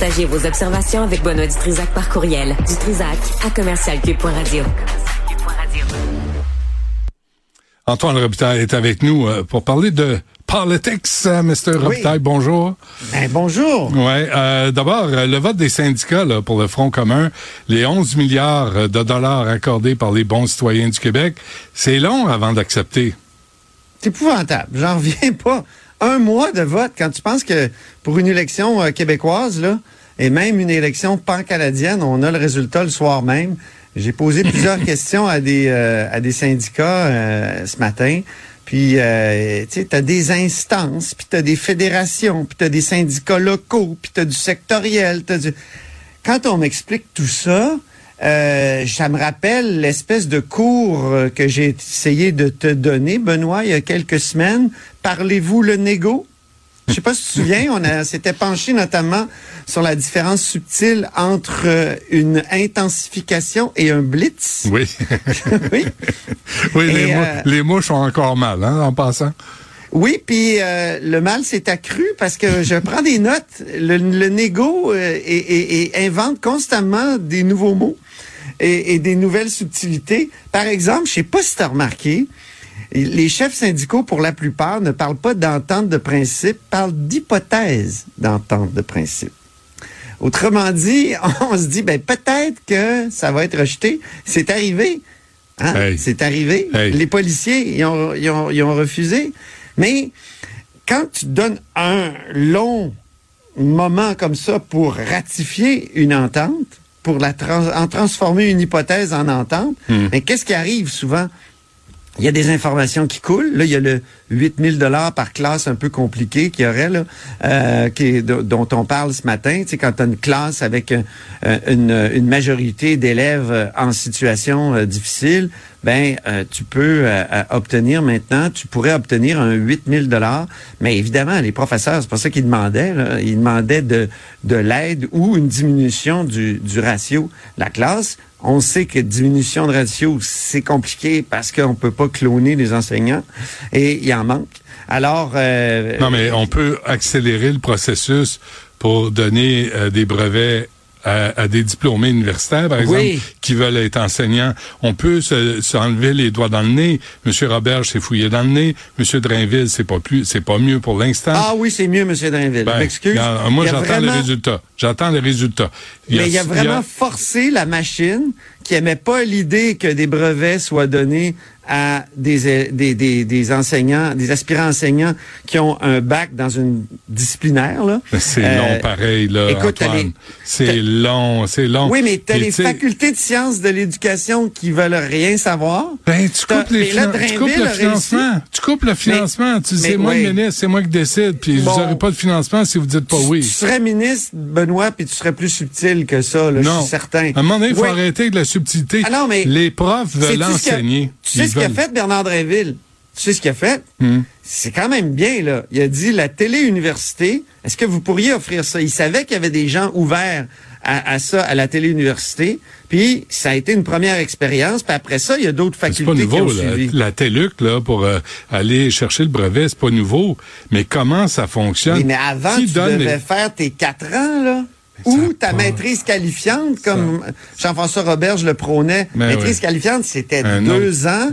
Partagez vos observations avec Benoît Dutrisac par courriel. Dutrisac@commercialcube.radio. Antoine Robitaille est avec nous pour parler de politics. Mr. Robitaille, oui. Bonjour. Ben, bonjour. Ouais. D'abord, le vote des syndicats là, pour le Front commun, les 11 milliards de dollars accordés par les bons citoyens du Québec, c'est long avant d'accepter. C'est épouvantable. J'en reviens pas. Un mois de vote, quand tu penses que pour une élection québécoise, là, et même une élection pan-canadienne, on a le résultat le soir même. J'ai posé plusieurs questions à des syndicats ce matin. Puis, tu sais, t'as des instances, puis t'as des fédérations, puis t'as des syndicats locaux, puis t'as du sectoriel. Quand on m'explique tout ça, ça me rappelle l'espèce de cours que j'ai essayé de te donner, Benoît, il y a quelques semaines. Parlez-vous le négo? Je sais pas si tu te souviens, on s'était penché notamment sur la différence subtile entre une intensification et un blitz. Oui. Oui. Oui, les mouches ont encore mal, hein, en passant. Oui, puis le mal s'est accru parce que je prends des notes. Le négo et invente constamment des nouveaux mots et des nouvelles subtilités. Par exemple, je sais pas si tu as remarqué, les chefs syndicaux, pour la plupart, ne parlent pas d'entente de principe, parlent d'hypothèse d'entente de principe. Autrement dit, on se dit, ben peut-être que ça va être rejeté. C'est arrivé. Hein? Hey. C'est arrivé. Hey. Les policiers, ils ont refusé. Mais quand tu donnes un long moment comme ça pour ratifier une entente, pour en transformer une hypothèse en entente, mais qu'est-ce qui arrive souvent? Il y a des informations qui coulent. Là, il y a le 8 000 $ par classe un peu compliqué qu'il y aurait, là, dont on parle ce matin. Tu sais, quand tu as une classe avec une majorité d'élèves en situation difficile, ben tu peux obtenir maintenant, tu pourrais obtenir un 8 000 $. Mais évidemment, les professeurs, c'est pas ça qu'ils demandaient. Là. Ils demandaient de l'aide ou une diminution du ratio de la classe. On sait que diminution de ratio, c'est compliqué parce qu'on peut pas cloner les enseignants et il en manque. Alors non, mais on peut accélérer le processus pour donner des brevets à des diplômés universitaires, par exemple, oui, qui veulent être enseignants. On peut se enlever les doigts dans le nez. Monsieur Roberge s'est fouillé dans le nez. Monsieur Drainville, c'est pas mieux pour l'instant. Ah oui, c'est mieux, Monsieur Drainville. Ben, m'excuse. Moi, j'attends le résultat. Mais il a vraiment forcé la machine qui aimait pas l'idée que des brevets soient donnés à des enseignants, des aspirants enseignants qui ont un bac dans une disciplinaire, là. C'est long pareil, là, écoute, Antoine. C'est long. Oui, mais t'as les facultés de sciences de l'éducation qui veulent rien savoir. Ben, tu coupes le financement. Tu dis, c'est moi le ministre, c'est moi qui décide, puis vous n'aurez pas de financement si vous dites pas oui. Tu serais ministre, Benoît, puis tu serais plus subtil que ça, là, je suis certain. À un moment donné, il faut arrêter de la subtilité. Ah non, mais les profs veulent enseigner. Tu sais ce qu'a fait Bernard Drainville? Tu sais ce qu'il a fait? C'est quand même bien, là. Il a dit, la télé-université, est-ce que vous pourriez offrir ça? Il savait qu'il y avait des gens ouverts à ça, à la télé-université. Puis, ça a été une première expérience. Puis après ça, il y a d'autres facultés qui ont suivi. La TELUC, là, pour aller chercher le brevet, c'est pas nouveau. Mais comment ça fonctionne? Mais avant, tu devais faire tes 4 ans, là. Ou ta maîtrise qualifiante, comme Jean-François Roberge le prônait. Maîtrise qualifiante, c'était 2 ans,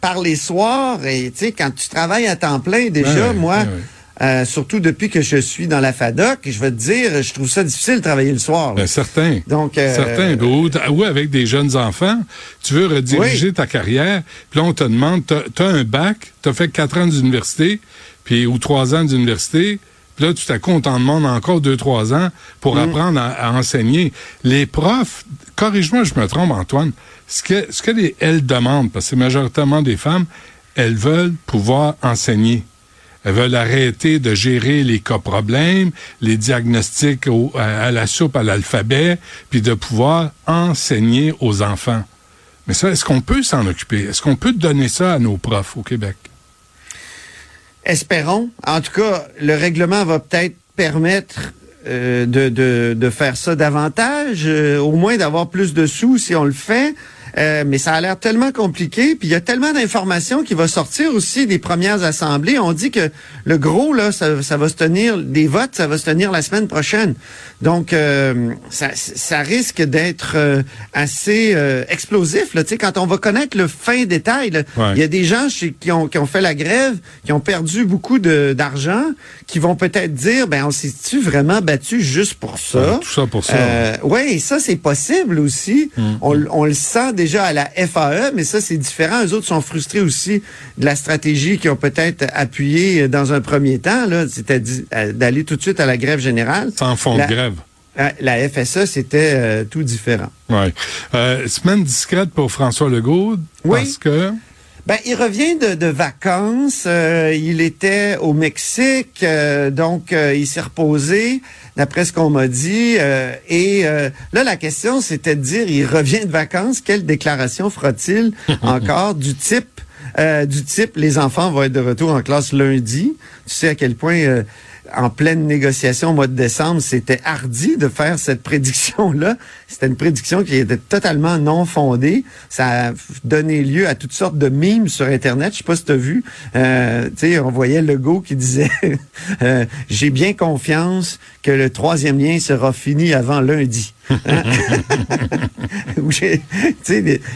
par les soirs. Et tu sais, quand tu travailles à temps plein, déjà, surtout depuis que je suis dans la FADOQ, je vais te dire, je trouve ça difficile de travailler le soir. Ben, certain. Donc, ou avec des jeunes enfants, tu veux rediriger ta carrière, puis là, on te demande, t'as un bac, t'as fait 4 ans d'université, ou 3 ans d'université, puis là, tu t'en demandes encore 2-3 ans pour apprendre à enseigner. Les profs, corrige-moi, je me trompe, Antoine, elles demandent, parce que c'est majoritairement des femmes, elles veulent pouvoir enseigner. Elles veulent arrêter de gérer les cas problèmes, les diagnostics à la soupe, à l'alphabet, puis de pouvoir enseigner aux enfants. Mais ça, est-ce qu'on peut s'en occuper? Est-ce qu'on peut donner ça à nos profs au Québec? Espérons. En tout cas, le règlement va peut-être permettre de faire ça davantage, au moins d'avoir plus de sous si on le fait. mais ça a l'air tellement compliqué, puis il y a tellement d'informations qui vont sortir aussi des premières assemblées. On dit que le gros, là, ça va se tenir, des votes, ça va se tenir la semaine prochaine. Donc, ça risque d'être assez explosif, là, tu sais, quand on va connaître le fin détail. Il y a des gens qui ont fait la grève, qui ont perdu beaucoup d'argent, qui vont peut-être dire, ben, on s'est-tu vraiment battu juste pour ça? Ouais, tout ça pour ça. Oui, ça, c'est possible aussi. On le sent déjà à la FAE, mais ça, c'est différent. Eux autres sont frustrés aussi de la stratégie qu'ils ont peut-être appuyée dans un premier temps, là, c'est-à-dire d'aller tout de suite à la grève générale. Sans fond de grève. La FSE, c'était tout différent. Oui. Semaine discrète pour François Legault, parce que... Ben, il revient de vacances. Il était au Mexique, donc il s'est reposé, d'après ce qu'on m'a dit. Là, la question, c'était de dire, il revient de vacances, quelle déclaration fera-t-il encore du type, les enfants vont être de retour en classe lundi. Tu sais à quel point... en pleine négociation au mois de décembre, c'était hardi de faire cette prédiction-là. C'était une prédiction qui était totalement non fondée. Ça a donné lieu à toutes sortes de mimes sur Internet. Je sais pas si tu as vu. Tu sais, on voyait Legault qui disait « J'ai bien confiance que le troisième lien sera fini avant lundi. »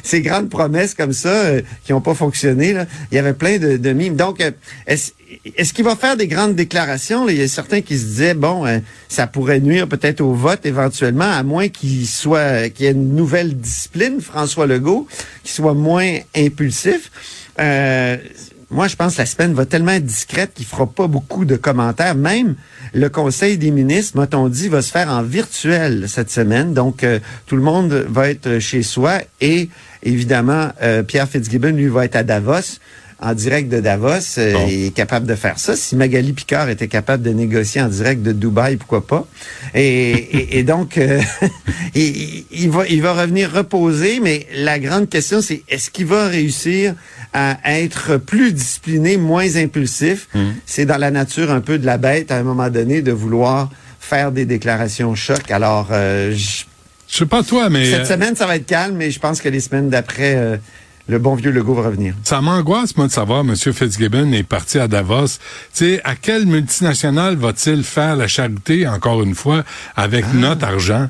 Ces grandes promesses comme ça qui n'ont pas fonctionné, là. Il y avait plein de mimes. Donc, est-ce qu'il va faire des grandes déclarations? Là? Il y a certains qui se disaient, bon, ça pourrait nuire peut-être au vote éventuellement, à moins qu'il y ait une nouvelle discipline, François Legault, qu'il soit moins impulsif. Moi, je pense que la semaine va tellement être discrète qu'il fera pas beaucoup de commentaires. Même le Conseil des ministres, m'a-t-on dit, va se faire en virtuel cette semaine. Donc, tout le monde va être chez soi. Et, évidemment, Pierre Fitzgibbon, lui, va être à Davos, en direct de Davos. Il est capable de faire ça. Si Magali Picard était capable de négocier en direct de Dubaï, pourquoi pas? Et donc, il va revenir reposer. Mais la grande question, c'est est-ce qu'il va réussir à être plus discipliné, moins impulsif? C'est dans la nature un peu de la bête, à un moment donné, de vouloir faire des déclarations choc. Alors, je sais pas toi, mais... Cette semaine, ça va être calme, mais je pense que les semaines d'après... le bon vieux Legault va revenir. Ça m'angoisse, moi, de savoir, M. Fitzgibbon est parti à Davos. Tu sais, à quelle multinationale va-t-il faire la charité, encore une fois, avec notre argent?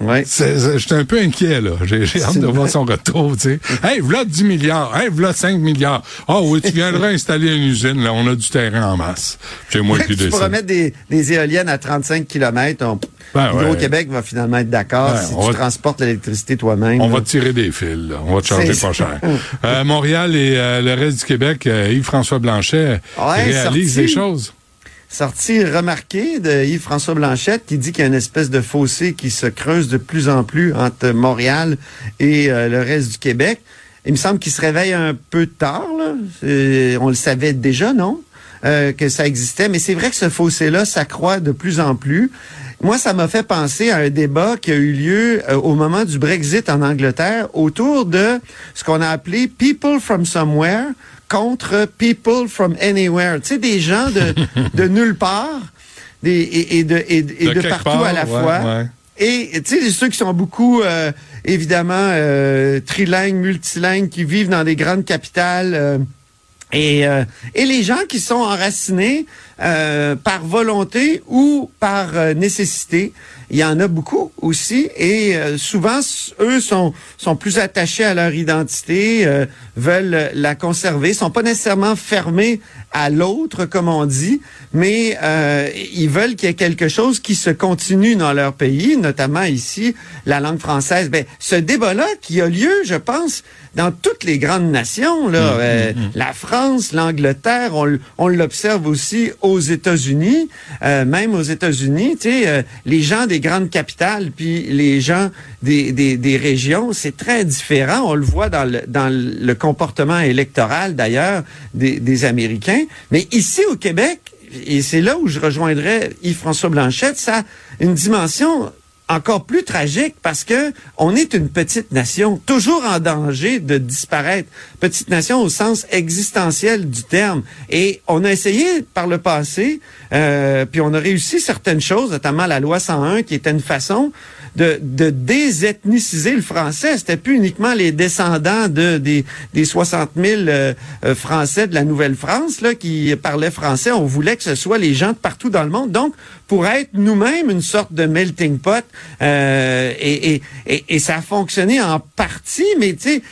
Oui. Je suis un peu inquiet, là. J'ai hâte de voir son retour, tu sais. Hey, voilà 10 milliards. Hey, voilà 5 milliards. Oh, oui, tu viendras installer une usine, là. On a du terrain en masse. C'est moi qui décide. Tu pourras mettre des éoliennes à 35 km. Hydro-Québec va finalement être d'accord si tu transportes l'électricité toi-même. On va tirer des fils, là. On va te charger pas cher. Montréal et le reste du Québec, Yves-François Blanchet réalise des choses. Sortie remarquée de Yves-François Blanchet qui dit qu'il y a une espèce de fossé qui se creuse de plus en plus entre Montréal et le reste du Québec. Il me semble qu'il se réveille un peu tard, là. On le savait déjà, non? Que ça existait. Mais c'est vrai que ce fossé-là s'accroît de plus en plus. Moi, ça m'a fait penser à un débat qui a eu lieu au moment du Brexit en Angleterre autour de ce qu'on a appelé « people from somewhere » contre « people from anywhere ». Tu sais, des gens de nulle part et de partout part, à la fois. Ouais. Et tu sais, ceux qui sont beaucoup, évidemment, trilingues, multilingues, qui vivent dans des grandes capitales... Et les gens qui sont enracinés par volonté ou par nécessité, il y en a beaucoup aussi. Et souvent, eux sont plus attachés à leur identité, veulent la conserver, sont pas nécessairement fermés à l'autre, comme on dit, mais ils veulent qu'il y ait quelque chose qui se continue dans leur pays, notamment ici, la langue française. Ben, ce débat-là qui a lieu, je pense, dans toutes les grandes nations, là, la France, l'Angleterre, on l'observe aussi aux États-Unis, même aux États-Unis, tu sais, les gens des grandes capitales puis les gens des régions, c'est très différent. On le voit dans le comportement électoral, d'ailleurs, des Américains. Mais ici, au Québec, et c'est là où je rejoindrais Yves-François Blanchet, ça a une dimension... encore plus tragique parce que on est une petite nation, toujours en danger de disparaître. Petite nation au sens existentiel du terme. Et on a essayé par le passé, puis on a réussi certaines choses, notamment la loi 101, qui était une façon de désethniciser le français. C'était plus uniquement les descendants des 60 000 Français de la Nouvelle-France là qui parlaient français. On voulait que ce soit les gens de partout dans le monde. Donc, pour être nous-mêmes une sorte de melting pot, et ça a fonctionné en partie, mais tu sais,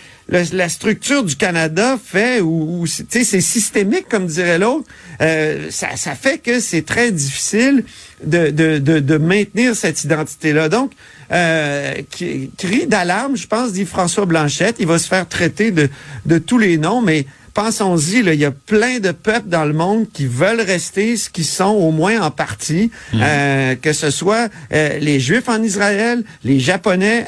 la structure du Canada fait, ou tu sais, c'est systémique, comme dirait l'autre, ça fait que c'est très difficile de maintenir cette identité-là. Donc, cri d'alarme, je pense, dit François Blanchet, il va se faire traiter de tous les noms, mais pensons-y, là, il y a plein de peuples dans le monde qui veulent rester ce qu'ils sont, au moins en partie, que ce soit les Juifs en Israël, les Japonais,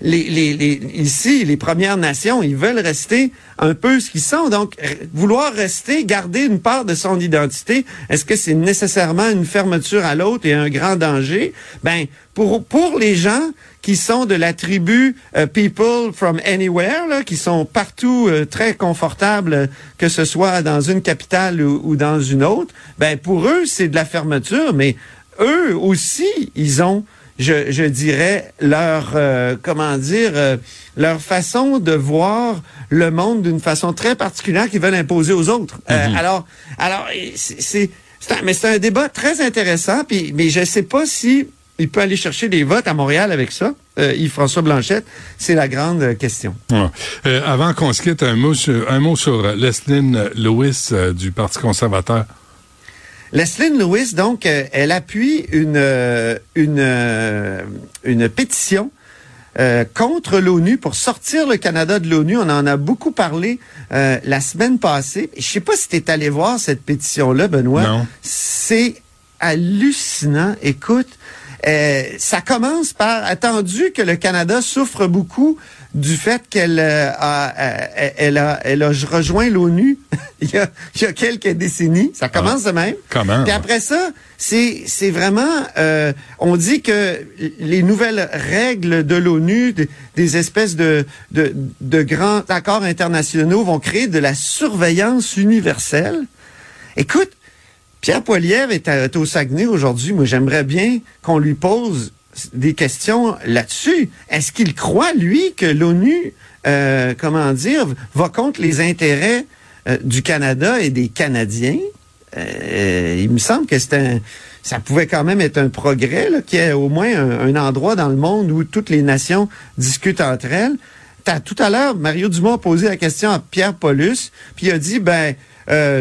ici, les Premières Nations, ils veulent rester un peu ce qu'ils sont. Donc, vouloir rester, garder une part de son identité, est-ce que c'est nécessairement une fermeture à l'autre et un grand danger? Ben, pour les gens qui sont de la tribu people from anywhere, là, qui sont partout très confortables, que ce soit dans une capitale ou dans une autre, ben pour eux, c'est de la fermeture, mais eux aussi, ils ont, je dirais, leur, leur façon de voir le monde d'une façon très particulière qu'ils veulent imposer aux autres. Alors c'est un débat très intéressant, puis, mais je sais pas si il peut aller chercher des votes à Montréal avec ça. Yves-François Blanchet, c'est la grande question. Ouais. Avant qu'on se quitte, un mot sur Leslyn Lewis du Parti conservateur. Leslyn Lewis, donc, elle appuie une pétition contre l'ONU pour sortir le Canada de l'ONU. On en a beaucoup parlé la semaine passée. Je sais pas si tu es allé voir cette pétition-là, Benoît. Non. C'est hallucinant. Écoute, ça commence par, attendu que le Canada souffre beaucoup du fait qu'elle elle a rejoint l'ONU il y a quelques décennies. Ça commence de même. Comment? Puis après ça, c'est vraiment, on dit que les nouvelles règles de l'ONU, des espèces de grands accords internationaux vont créer de la surveillance universelle. Écoute, Pierre Poilievre est au Saguenay aujourd'hui. Moi, j'aimerais bien qu'on lui pose des questions là-dessus. Est-ce qu'il croit, lui, que l'ONU, va contre les intérêts du Canada et des Canadiens? Il me semble que ça pouvait quand même être un progrès, là, qu'il y ait au moins un endroit dans le monde où toutes les nations discutent entre elles. Tout à l'heure, Mario Dumont a posé la question à Pierre Paulus, puis il a dit,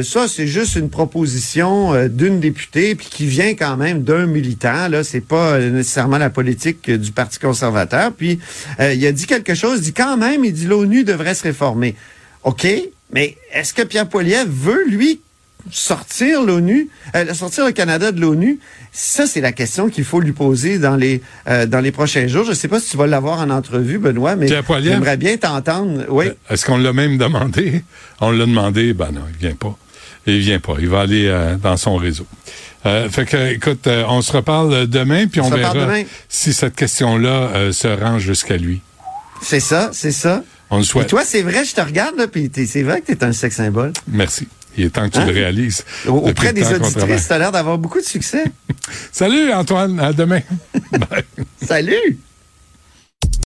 ça, c'est juste une proposition d'une députée, puis qui vient quand même d'un militant. Là, c'est pas nécessairement la politique du Parti conservateur. Puis, il a dit quelque chose. Il dit quand même, il dit l'ONU devrait se réformer. OK, mais est-ce que Pierre Poilievre veut, lui, sortir le Canada de l'ONU? Ça, c'est la question qu'il faut lui poser dans les prochains jours. Je ne sais pas si tu vas l'avoir en entrevue, Benoît, mais j'aimerais bien t'entendre. Oui. Est-ce qu'on l'a même demandé? On l'a demandé, non, il vient pas. Il vient pas. Il va aller dans son réseau. Fait que, écoute, on se reparle demain, puis on verra si cette question-là se rend jusqu'à lui. C'est ça. On le souhaite. Et toi, c'est vrai, je te regarde, là, puis c'est vrai que t'es un sex symbole. Merci. Il est temps que tu le réalises. Auprès des auditrices, tu as l'air d'avoir beaucoup de succès. Salut Antoine, à demain. Salut!